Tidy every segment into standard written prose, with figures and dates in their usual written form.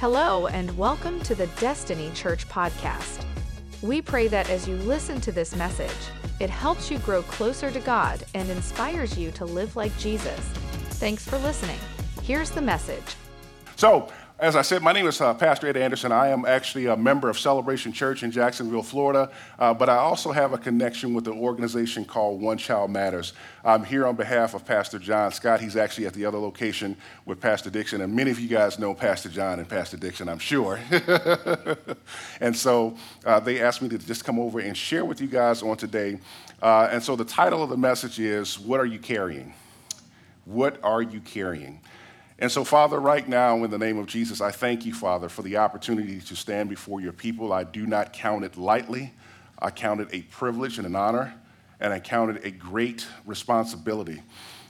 Hello and welcome to the Destiny Church podcast. We pray that as you listen to this message, it helps you grow closer to God and inspires you to live like Jesus. Thanks for listening. Here's the message. So, as I said, my name is Pastor Ed Anderson. I am actually a member of Celebration Church in Jacksonville, Florida, but I also have a connection with an organization called One Child Matters. I'm here on behalf of Pastor John Scott. He's actually at the other location with Pastor Dixon, and many of you guys know Pastor John and Pastor Dixon, I'm sure. And so they asked me to just come over and share with you guys on today. And so the title of the message is, What Are You Carrying? What are you carrying? And so, Father, right now, in the name of Jesus, I thank you, Father, for the opportunity to stand before your people. I do not count it lightly. I count it a privilege and an honor, and I count it a great responsibility.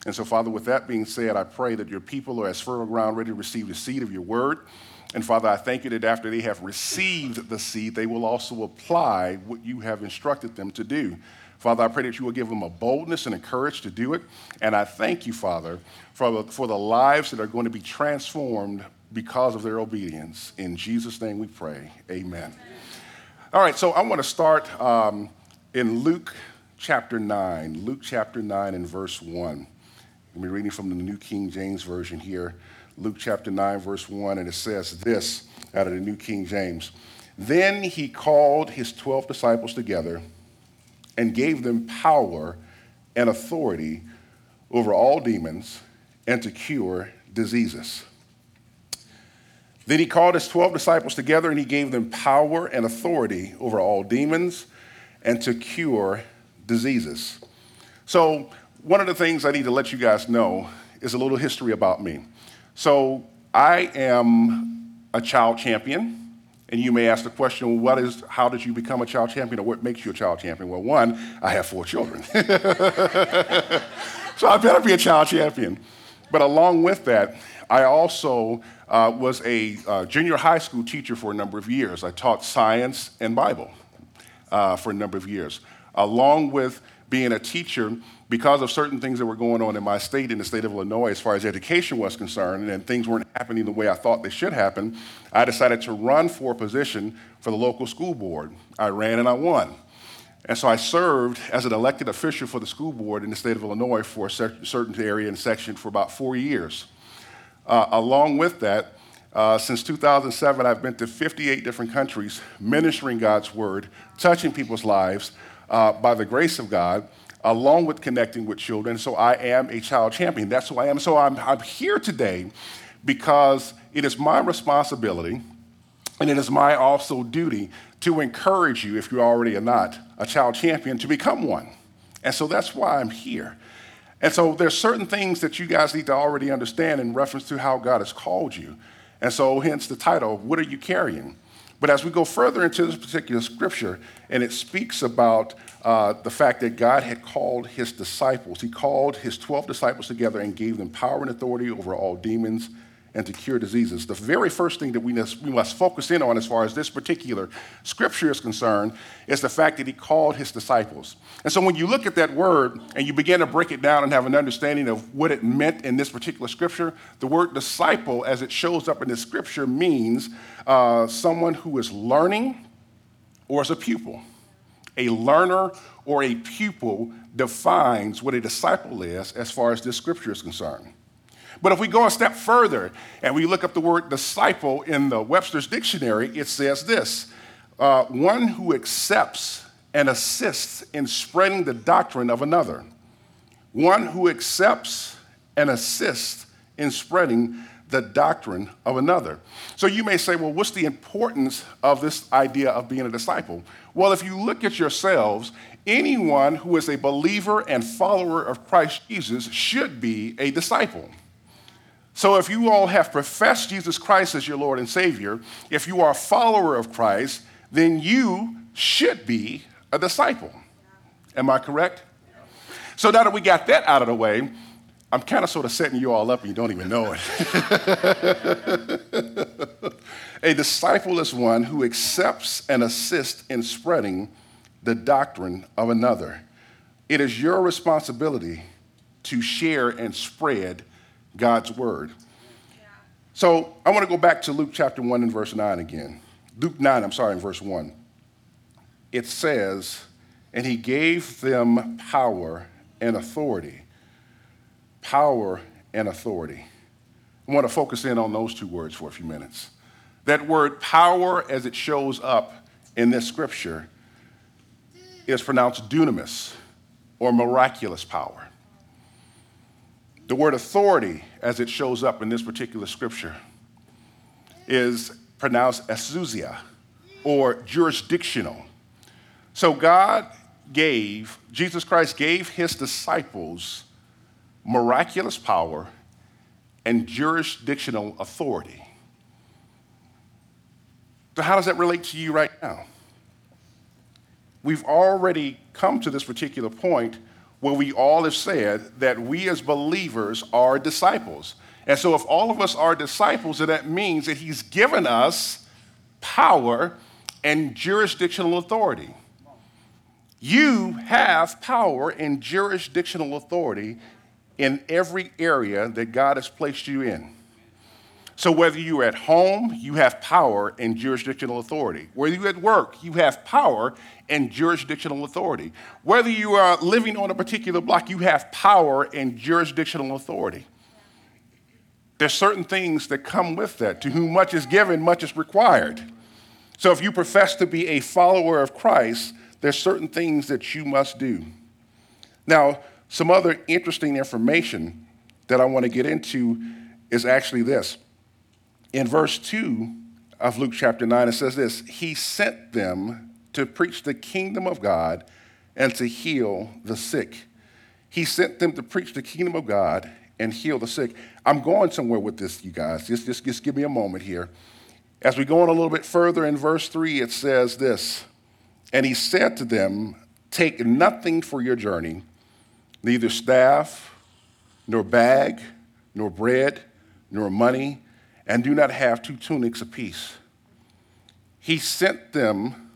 And so, Father, with that being said, I pray that your people are as fertile ground ready to receive the seed of your word. And, Father, I thank you that after they have received the seed, they will also apply what you have instructed them to do. Father, I pray that you will give them a boldness and a courage to do it. And I thank you, Father, for the lives that are going to be transformed because of their obedience. In Jesus' name we pray. Amen. All right, so I want to start in Luke chapter 9. Luke chapter 9 and verse 1. We'll be reading from the New King James Version here. Luke chapter 9, verse 1, and it says this out of the New King James. Then he called his 12 disciples together and gave them power and authority over all demons and to cure diseases. Then he called his 12 disciples together and he gave them power and authority over all demons and to cure diseases. So one of the things I need to let you guys know is a little history about me. So I am a child champion. And you may ask the question, how did you become a child champion, or what makes you a child champion? Well, one, I have 4 children. So I better be a child champion. But along with that, I also was a junior high school teacher for a number of years. I taught science and Bible for a number of years. Along with being a teacher, because of certain things that were going on in my state, in the state of Illinois, as far as education was concerned, and things weren't happening the way I thought they should happen, I decided to run for a position for the local school board. I ran and I won. And so I served as an elected official for the school board in the state of Illinois for a certain area and section for about 4 years. Along with that, since 2007, I've been to 58 different countries, ministering God's word, touching people's lives by the grace of God, along with connecting with children. So I am a child champion. That's who I am. So I'm here today because it is my responsibility and it is my also duty to encourage you, if you already are not a child champion, to become one. And so that's why I'm here. And so there's certain things that you guys need to already understand in reference to how God has called you. And so hence the title, What Are You Carrying? But as we go further into this particular scripture, and it speaks about the fact that God had called his disciples. He called his 12 disciples together and gave them power and authority over all demons and to cure diseases. The very first thing that we must focus in on as far as this particular scripture is concerned is the fact that he called his disciples. And so when you look at that word and you begin to break it down and have an understanding of what it meant in this particular scripture, the word disciple as it shows up in this scripture means someone who is learning or is a pupil. A learner or a pupil defines what a disciple is as far as this scripture is concerned. But if we go a step further and we look up the word disciple in the Webster's Dictionary, it says this, one who accepts and assists in spreading the doctrine of another. One who accepts and assists in spreading the doctrine of another. So you may say, well, what's the importance of this idea of being a disciple? Well, if you look at yourselves, anyone who is a believer and follower of Christ Jesus should be a disciple. So if you all have professed Jesus Christ as your Lord and Savior, if you are a follower of Christ, then you should be a disciple. Am I correct? So now that we got that out of the way, I'm kind of sort of setting you all up and you don't even know it. A disciple is one who accepts and assists in spreading the doctrine of another. It is your responsibility to share and spread God's word. Yeah. So I want to go back to Luke chapter 1 and verse 9 again. Luke 9, verse 1. It says, and he gave them power and authority. Power and authority. I want to focus in on those two words for a few minutes. That word power, as it shows up in this scripture, is pronounced dunamis, or miraculous power. The word authority, as it shows up in this particular scripture, is pronounced exousia, or jurisdictional. So Jesus Christ gave his disciples miraculous power and jurisdictional authority. So how does that relate to you right now? We've already come to this particular point where we all have said that we as believers are disciples. And so if all of us are disciples, then that means that he's given us power and jurisdictional authority. You have power and jurisdictional authority in every area that God has placed you in. So whether you're at home, you have power and jurisdictional authority. Whether you're at work, you have power and jurisdictional authority. Whether you are living on a particular block, you have power and jurisdictional authority. There's certain things that come with that. To whom much is given, much is required. So if you profess to be a follower of Christ, there's certain things that you must do. Now, some other interesting information that I want to get into is actually this. In verse 2 of Luke chapter 9, it says this, he sent them to preach the kingdom of God and to heal the sick. He sent them to preach the kingdom of God and heal the sick. I'm going somewhere with this, you guys. Just give me a moment here. As we go on a little bit further in verse 3, it says this, and he said to them, take nothing for your journey, neither staff, nor bag, nor bread, nor money, and do not have two tunics apiece. He sent them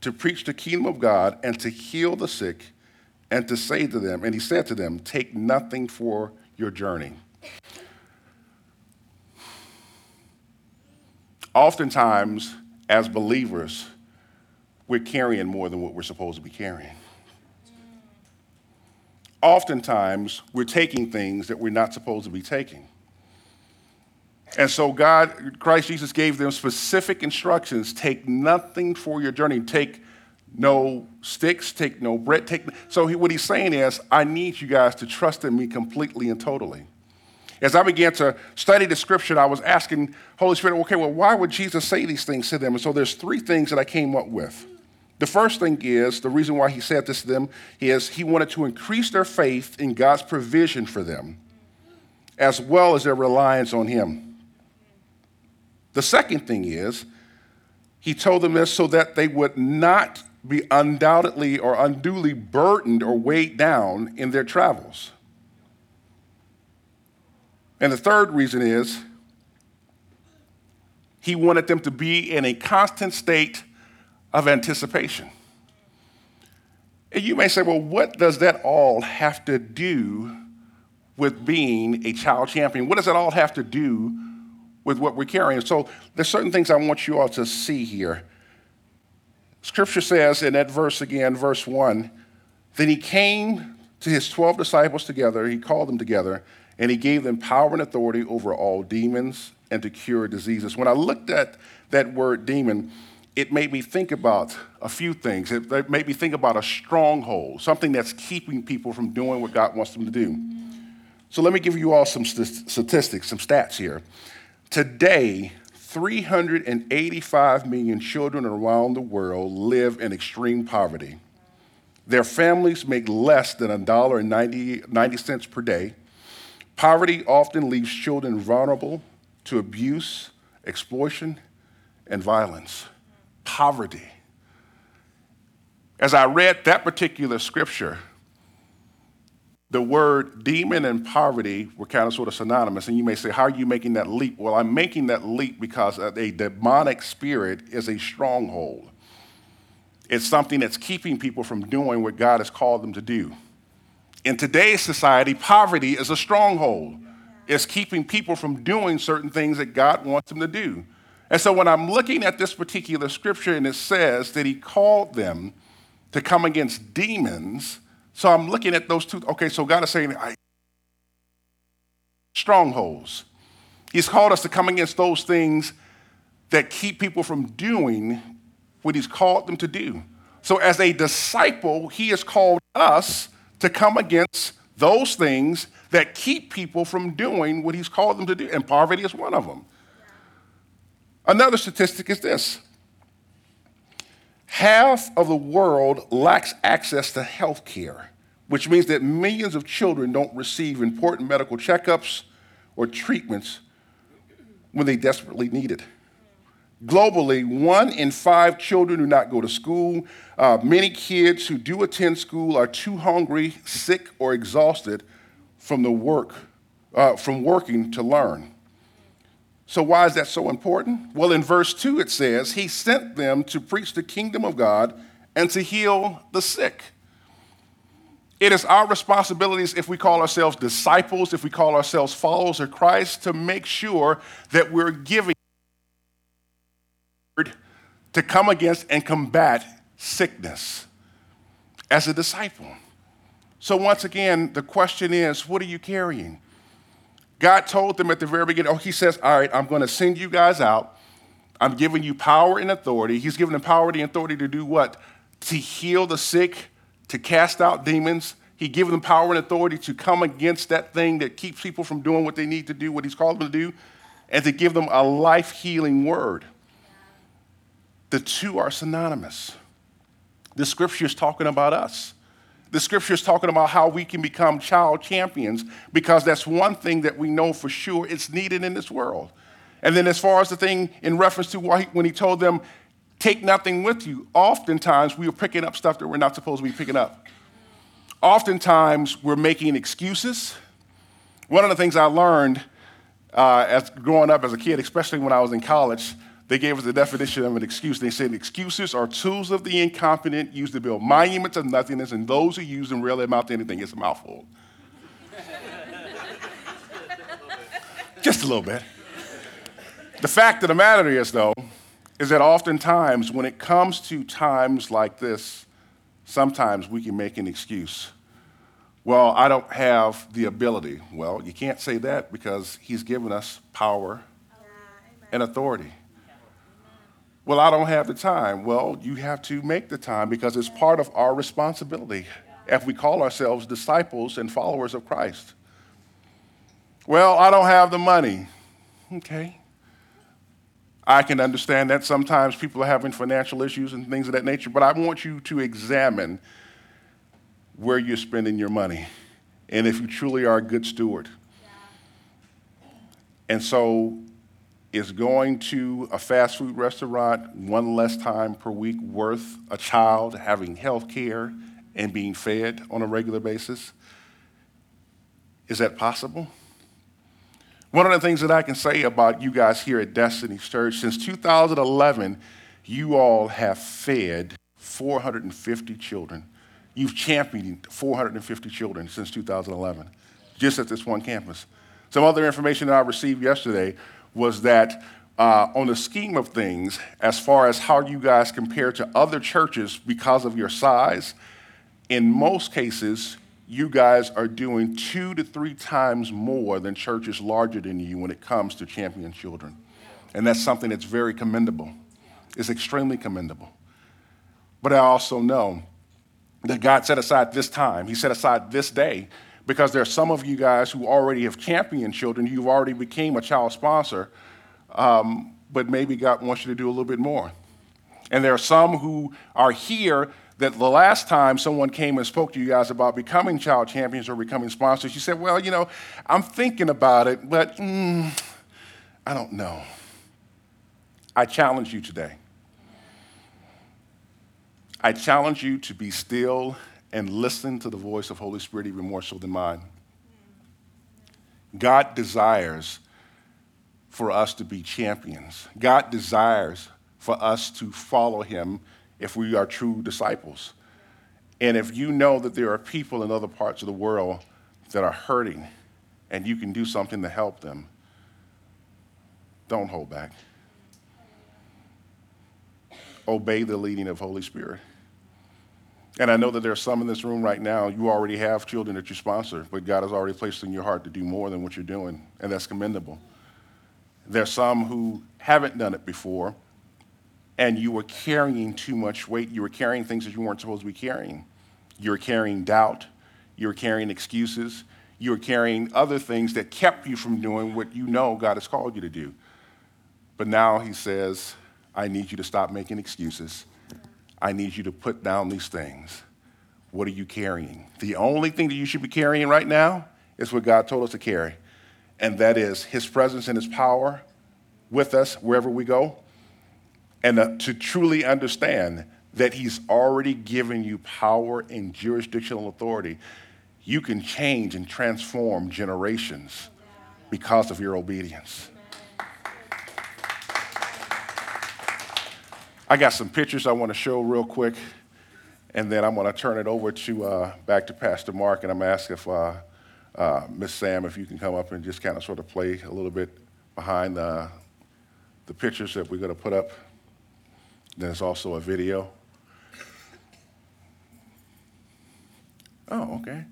to preach the kingdom of God and to heal the sick and to say to them, and he said to them, take nothing for your journey. Oftentimes, as believers, we're carrying more than what we're supposed to be carrying. Oftentimes, we're taking things that we're not supposed to be taking. And so Christ Jesus gave them specific instructions. Take nothing for your journey. Take no sticks, take no bread. What he's saying is, I need you guys to trust in me completely and totally. As I began to study the scripture, I was asking Holy Spirit, why would Jesus say these things to them? And so there's three things that I came up with. The first thing is, the reason why he said this to them is he wanted to increase their faith in God's provision for them, as well as their reliance on him. The second thing is, he told them this so that they would not be undoubtedly or unduly burdened or weighed down in their travels. And the third reason is, he wanted them to be in a constant state of anticipation. And you may say, what does that all have to do with being a child champion? What does that all have to do with what we're carrying? So there's certain things I want you all to see here. Scripture says in that verse again, verse 1, then he came to his 12 disciples together, he called them together, and he gave them power and authority over all demons and to cure diseases. When I looked at that word demon, it made me think about a few things. It made me think about a stronghold, something that's keeping people from doing what God wants them to do. So let me give you all some statistics, some stats here. Today, 385 million children around the world live in extreme poverty. Their families make less than $1.90 per day. Poverty often leaves children vulnerable to abuse, exploitation, and violence. Poverty. As I read that particular scripture, the word demon and poverty were kind of sort of synonymous. And you may say, how are you making that leap? Well, I'm making that leap because a demonic spirit is a stronghold. It's something that's keeping people from doing what God has called them to do. In today's society, poverty is a stronghold. is keeping people from doing certain things that God wants them to do. And so when I'm looking at this particular scripture and it says that he called them to come against demons, so I'm looking at those two. Okay, so God is saying strongholds. He's called us to come against those things that keep people from doing what he's called them to do. So as a disciple, he has called us to come against those things that keep people from doing what he's called them to do. And poverty is one of them. Another statistic is this. Half of the world lacks access to health care, which means that millions of children don't receive important medical checkups or treatments when they desperately need it. Globally, 1 in 5 children do not go to school. Many kids who do attend school are too hungry, sick, or exhausted from working to learn. So why is that so important? Well, in verse 2, it says, he sent them to preach the kingdom of God and to heal the sick. It is our responsibilities, if we call ourselves disciples, if we call ourselves followers of Christ, to make sure that we're giving to come against and combat sickness as a disciple. So once again, the question is, what are you carrying? God told them at the very beginning, he says, all right, I'm going to send you guys out. I'm giving you power and authority. He's given them power and authority to do what? To heal the sick, to cast out demons. He gives them power and authority to come against that thing that keeps people from doing what they need to do, what he's called them to do, and to give them a life-healing word. The two are synonymous. The scripture is talking about us. The scripture is talking about how we can become child champions, because that's one thing that we know for sure it's needed in this world. And then as far as the thing in reference to when he told them, take nothing with you, oftentimes we are picking up stuff that we're not supposed to be picking up. Oftentimes we're making excuses. One of the things I learned as growing up as a kid, especially when I was in college, they gave us the definition of an excuse. They said, excuses are tools of the incompetent used to build monuments of nothingness, and those who use them rarely amount to anything. It's a mouthful. Just a little bit. The fact of the matter is, though, is that oftentimes when it comes to times like this, sometimes we can make an excuse. Well, I don't have the ability. Well, you can't say that, because he's given us power and authority. Well, I don't have the time. Well, you have to make the time, because it's part of our responsibility if we call ourselves disciples and followers of Christ. Well, I don't have the money. Okay. I can understand that sometimes people are having financial issues and things of that nature, but I want you to examine where you're spending your money and if you truly are a good steward. And so, is going to a fast food restaurant one less time per week worth a child having health care and being fed on a regular basis? Is that possible? One of the things that I can say about you guys here at Destiny Church, since 2011, you all have fed 450 children. You've championed 450 children since 2011, just at this one campus. Some other information that I received yesterday was that on the scheme of things, as far as how you guys compare to other churches because of your size, in most cases, you guys are doing 2 to 3 times more than churches larger than you when it comes to championing children. And that's something that's very commendable. It's extremely commendable. But I also know that God set aside this time. He set aside this day, because there are some of you guys who already have championed children. You've already became a child sponsor, but maybe God wants you to do a little bit more. And there are some who are here that the last time someone came and spoke to you guys about becoming child champions or becoming sponsors, you said, well, you know, I'm thinking about it, but I don't know. I challenge you today. I challenge you to be still and listen to the voice of Holy Spirit even more so than mine. God desires for us to be champions. God desires for us to follow him if we are true disciples. And if you know that there are people in other parts of the world that are hurting, and you can do something to help them, don't hold back. Obey the leading of Holy Spirit. And I know that there are some in this room right now, you already have children that you sponsor, but God has already placed in your heart to do more than what you're doing, and that's commendable. There's some who haven't done it before, and you were carrying too much weight. You were carrying things that you weren't supposed to be carrying. You were carrying doubt. You were carrying excuses. You were carrying other things that kept you from doing what you know God has called you to do. But now he says, I need you to stop making excuses. I need you to put down these things. What are you carrying? The only thing that you should be carrying right now is what God told us to carry, and that is his presence and his power with us wherever we go, and to truly understand that he's already given you power and jurisdictional authority. You can change and transform generations because of your obedience. I got some pictures I want to show real quick, and then I'm going to turn it over to back to Pastor Mark, and I'm going to ask if Miss Sam, if you can come up and just kind of sort of play a little bit behind the pictures that we're going to put up. There's also a video. Oh, okay.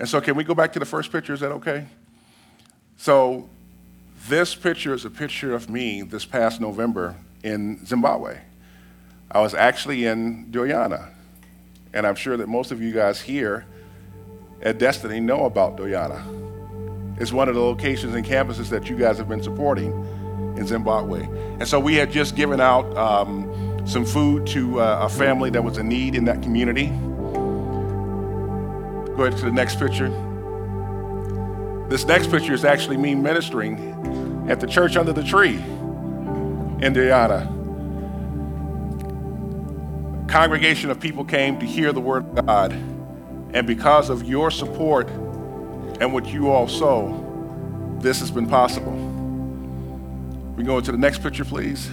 And so can we go back to the first picture? Is that okay? So this picture is a picture of me this past November in Zimbabwe. I was actually in Doyana, and I'm sure that most of you guys here at Destiny know about Doyana. It's one of the locations and campuses that you guys have been supporting in Zimbabwe. And so we had just given out some food to a family that was in need in that community. Go ahead to the next picture. This next picture is actually me ministering at the church under the tree in Doyana. Congregation of people came to hear the word of God, and because of your support and what you all sow, this has been possible. We go to the next picture, please.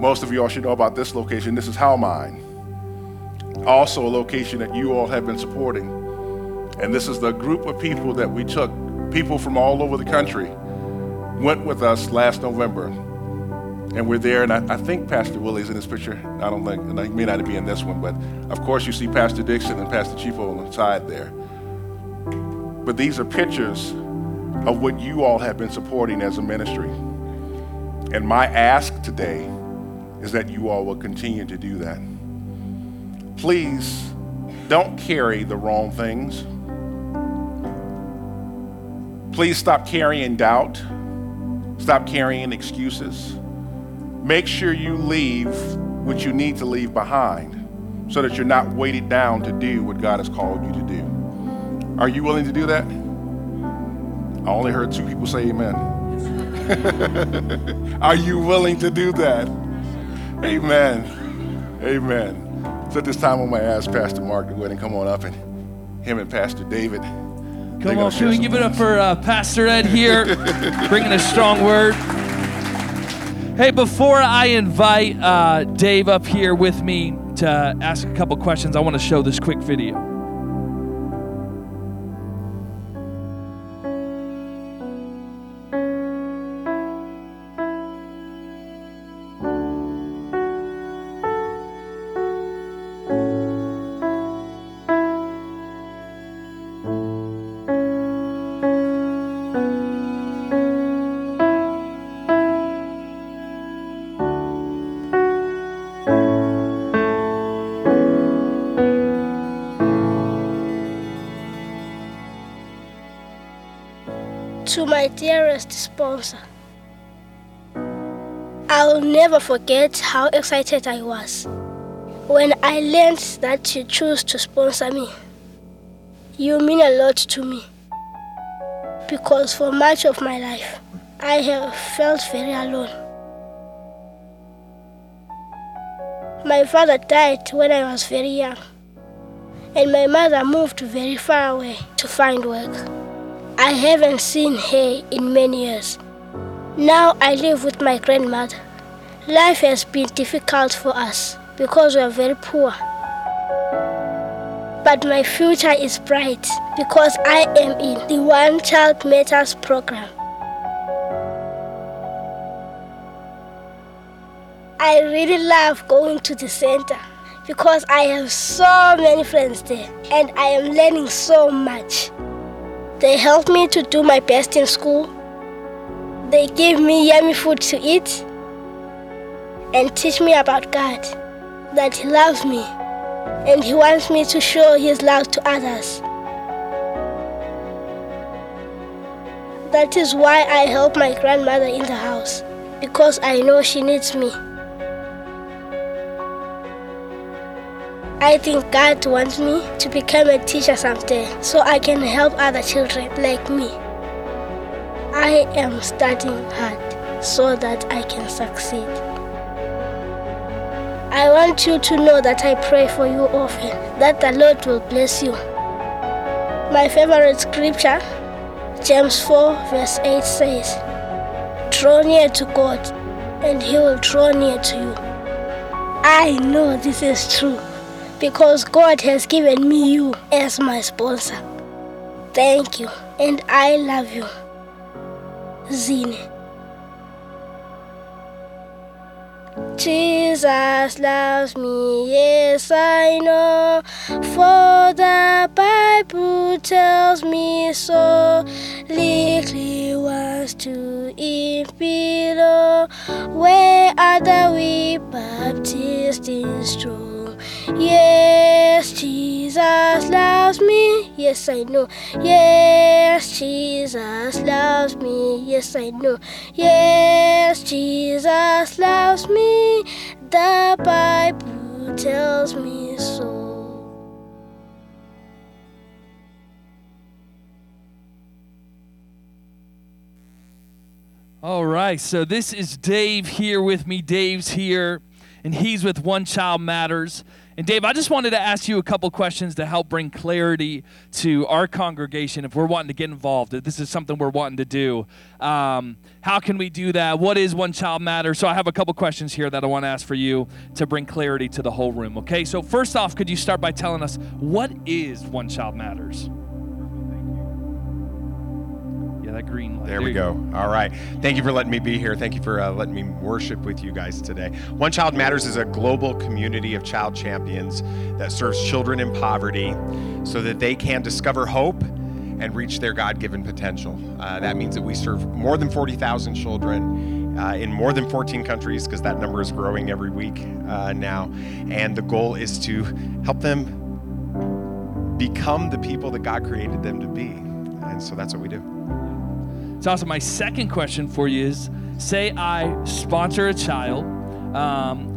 Most of you all should know about this location. This is Howmine, also a location that you all have been supporting. And this is the group of people that we took. People from all over the country went with us last November. And we're there, and I think Pastor Willie's in this picture. I don't think, and he may not be in this one, but of course you see Pastor Dixon and Pastor Chief on the side there. But these are pictures of what you all have been supporting as a ministry. And my ask today is that you all will continue to do that. Please don't carry the wrong things. Please stop carrying doubt. Stop carrying excuses. Make sure you leave what you need to leave behind so that you're not weighted down to do what God has called you to do. Are you willing to do that? I only heard two people say amen. Are you willing to do that? Amen. Amen. So at this time, I'm going to ask Pastor Mark to go ahead and come on up, and him and Pastor David. Come on, can we give it up for Pastor Ed here, bringing a strong word. Hey, before I invite Dave up here with me to ask a couple questions, I want to show this quick video. To my dearest sponsor, I will never forget how excited I was when I learned that you chose to sponsor me. You mean a lot to me, because for much of my life, I have felt very alone. My father died when I was very young, and my mother moved very far away to find work. I haven't seen her in many years. Now I live with my grandmother. Life has been difficult for us because we are very poor. but my future is bright because I am in the One Child Matters program. I really love going to the center because I have so many friends there and I am learning so much. They help me to do my best in school. They give me yummy food to eat and teach me about God, that He loves me and He wants me to show His love to others. That is why I help my grandmother in the house, because I know she needs me. I think God wants me to become a teacher someday so I can help other children like me. I am studying hard so that I can succeed. I want you to know that I pray for you often, that the Lord will bless you. My favorite scripture, James 4 verse 8 says, "Draw near to God and He will draw near to you." I know this is true, because God has given me you as my sponsor. Thank you, and I love you. Zine. Jesus loves me, yes I know, for the Bible tells me so. Little ones to it below, where are the wee baptized in straw? Yes, Jesus loves me, yes I know. Yes, Jesus loves me, yes I know. Yes, Jesus loves me, the Bible tells me so. All right, so this is Dave here with me. Dave's here, and he's with One Child Matters. And Dave, I just wanted to ask you a couple questions to help bring clarity to our congregation if we're wanting to get involved, if this is something we're wanting to do. How can we do that? What is One Child Matters? So I have a couple questions here that I want to ask for you to bring clarity to the whole room, okay? So first off, could you start by telling us, what is One Child Matters? That green light. There we go. All right. Thank you for letting me be here. Thank you for letting me worship with you guys today. One Child Matters is a global community of child champions that serves children in poverty so that they can discover hope and reach their God-given potential. That means that we serve more than 40,000 children in more than 14 countries, because that number is growing every week now. And the goal is to help them become the people that God created them to be. And so that's what we do. It's awesome. My second question for you is, say I sponsor a child.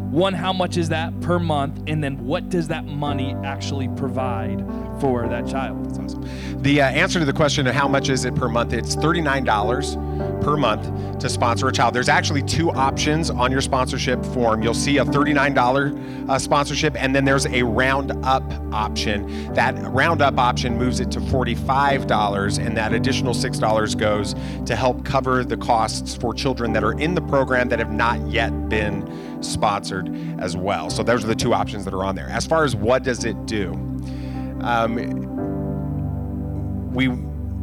One, how much is that per month? And then what does that money actually provide for that child? That's awesome. The answer to the question of how much is it per month, it's $39 per month to sponsor a child. There's actually two options on your sponsorship form. You'll see a $39 sponsorship, and then there's a round-up option. That round-up option moves it to $45, and that additional $6 goes to help cover the costs for children that are in the program that have not yet been sponsored as well. So those are the two options that are on there. As far as what does it do?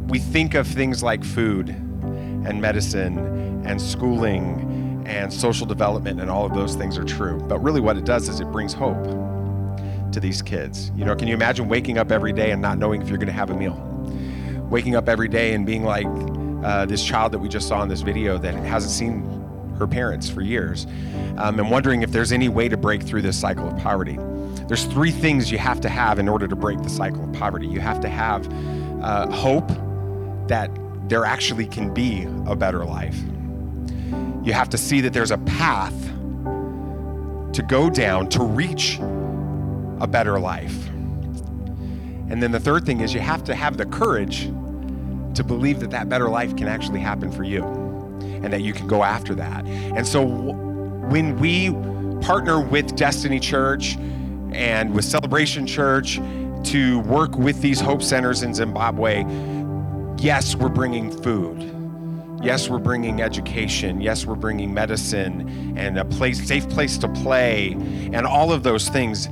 We think of things like food and medicine and schooling and social development, and all of those things are true. But really what it does is it brings hope to these kids. You know, can you imagine waking up every day and not knowing if you're going to have a meal? Waking up every day and being like this child that we just saw in this video that hasn't seen her parents for years, and wondering if there's any way to break through this cycle of poverty. There's three things you have to have in order to break the cycle of poverty. You have to have hope that there actually can be a better life. You have to see that there's a path to go down to reach a better life. And then the third thing is you have to have the courage to believe that that better life can actually happen for you and that you can go after that. And so when we partner with Destiny Church and with Celebration Church to work with these hope centers in Zimbabwe, yes, we're bringing food. Yes, we're bringing education. Yes, we're bringing medicine and a place, safe place to play, and all of those things.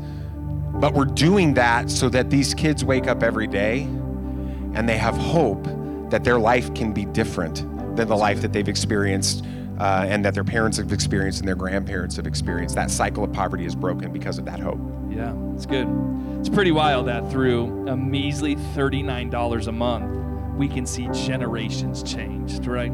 But we're doing that so that these kids wake up every day and they have hope that their life can be different than the life that they've experienced and that their parents have experienced and their grandparents have experienced. That cycle of poverty is broken because of that hope. Yeah, it's good. It's pretty wild that through a measly $39 a month, we can see generations changed, right?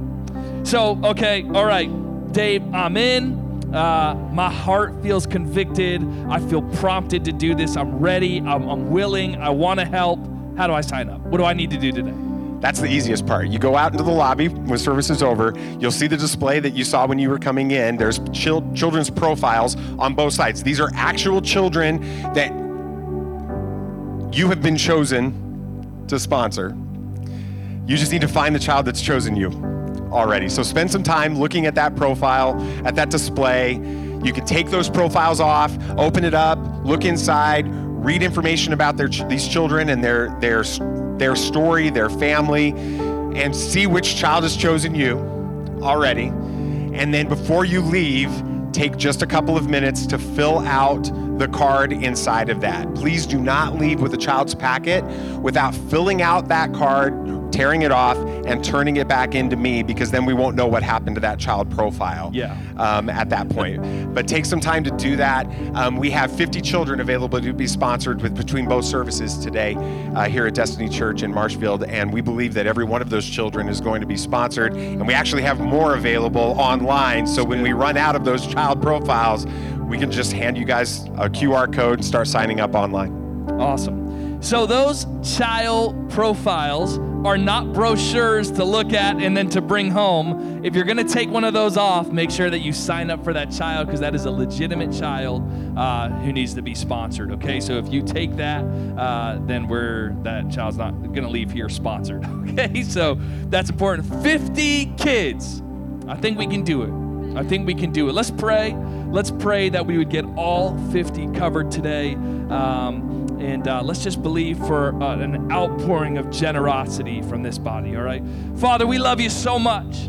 So, okay, all right, Dave, I'm in. My heart feels convicted. I feel prompted to do this. I'm ready. I'm willing. I want to help. How do I sign up? What do I need to do today? That's the easiest part. You go out into the lobby when service is over. You'll see the display that you saw when you were coming in. There's children's profiles on both sides. These are actual children that you have been chosen to sponsor. You just need to find the child that's chosen you already. So spend some time looking at that profile, at that display. You can take those profiles off, open it up, look inside, read information about these children and their story, their family, and see which child has chosen you already. And then before you leave, take just a couple of minutes to fill out the card inside of that. Please do not leave with a child's packet without filling out that card, tearing it off, and turning it back into me, because then we won't know what happened to that child profile at that point. But take some time to do that. We have 50 children available to be sponsored with between both services today here at Destiny Church in Marshfield, and we believe that every one of those children is going to be sponsored, and we actually have more available online, so when we run out of those child profiles, we can just hand you guys a QR code and start signing up online. Awesome. So those child profiles are not brochures to look at and then to bring home. If you're going to take one of those off, make sure that you sign up for that child, because that is a legitimate child who needs to be sponsored, okay? So if you take that, then that child's not going to leave here sponsored, okay? So that's important. 50 kids. I think we can do it. I think we can do it. Let's pray. Let's pray that we would get all 50 covered today. And let's just believe for an outpouring of generosity from this body, all right? Father, we love you so much.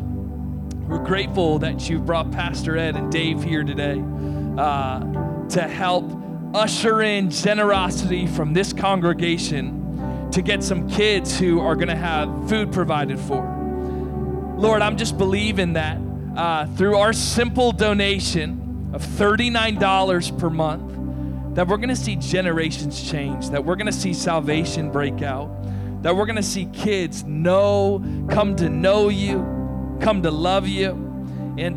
We're grateful that you brought Pastor Ed and Dave here today to help usher in generosity from this congregation to get some kids who are going to have food provided for. Lord, I'm just believing that through our simple donation of $39 per month, that we're going to see generations change, that we're going to see salvation break out, that we're going to see kids come to know you, come to love you. And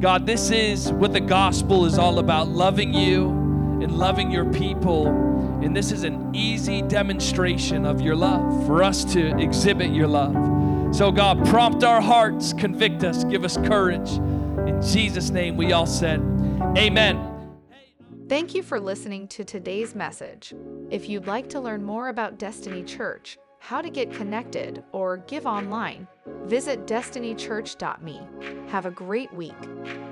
God, this is what the gospel is all about, loving you and loving your people. And this is an easy demonstration of your love, for us to exhibit your love. So God, prompt our hearts, convict us, give us courage. In Jesus' name we all said, amen. Thank you for listening to today's message. If you'd like to learn more about Destiny Church, how to get connected, or give online, visit destinychurch.me. Have a great week.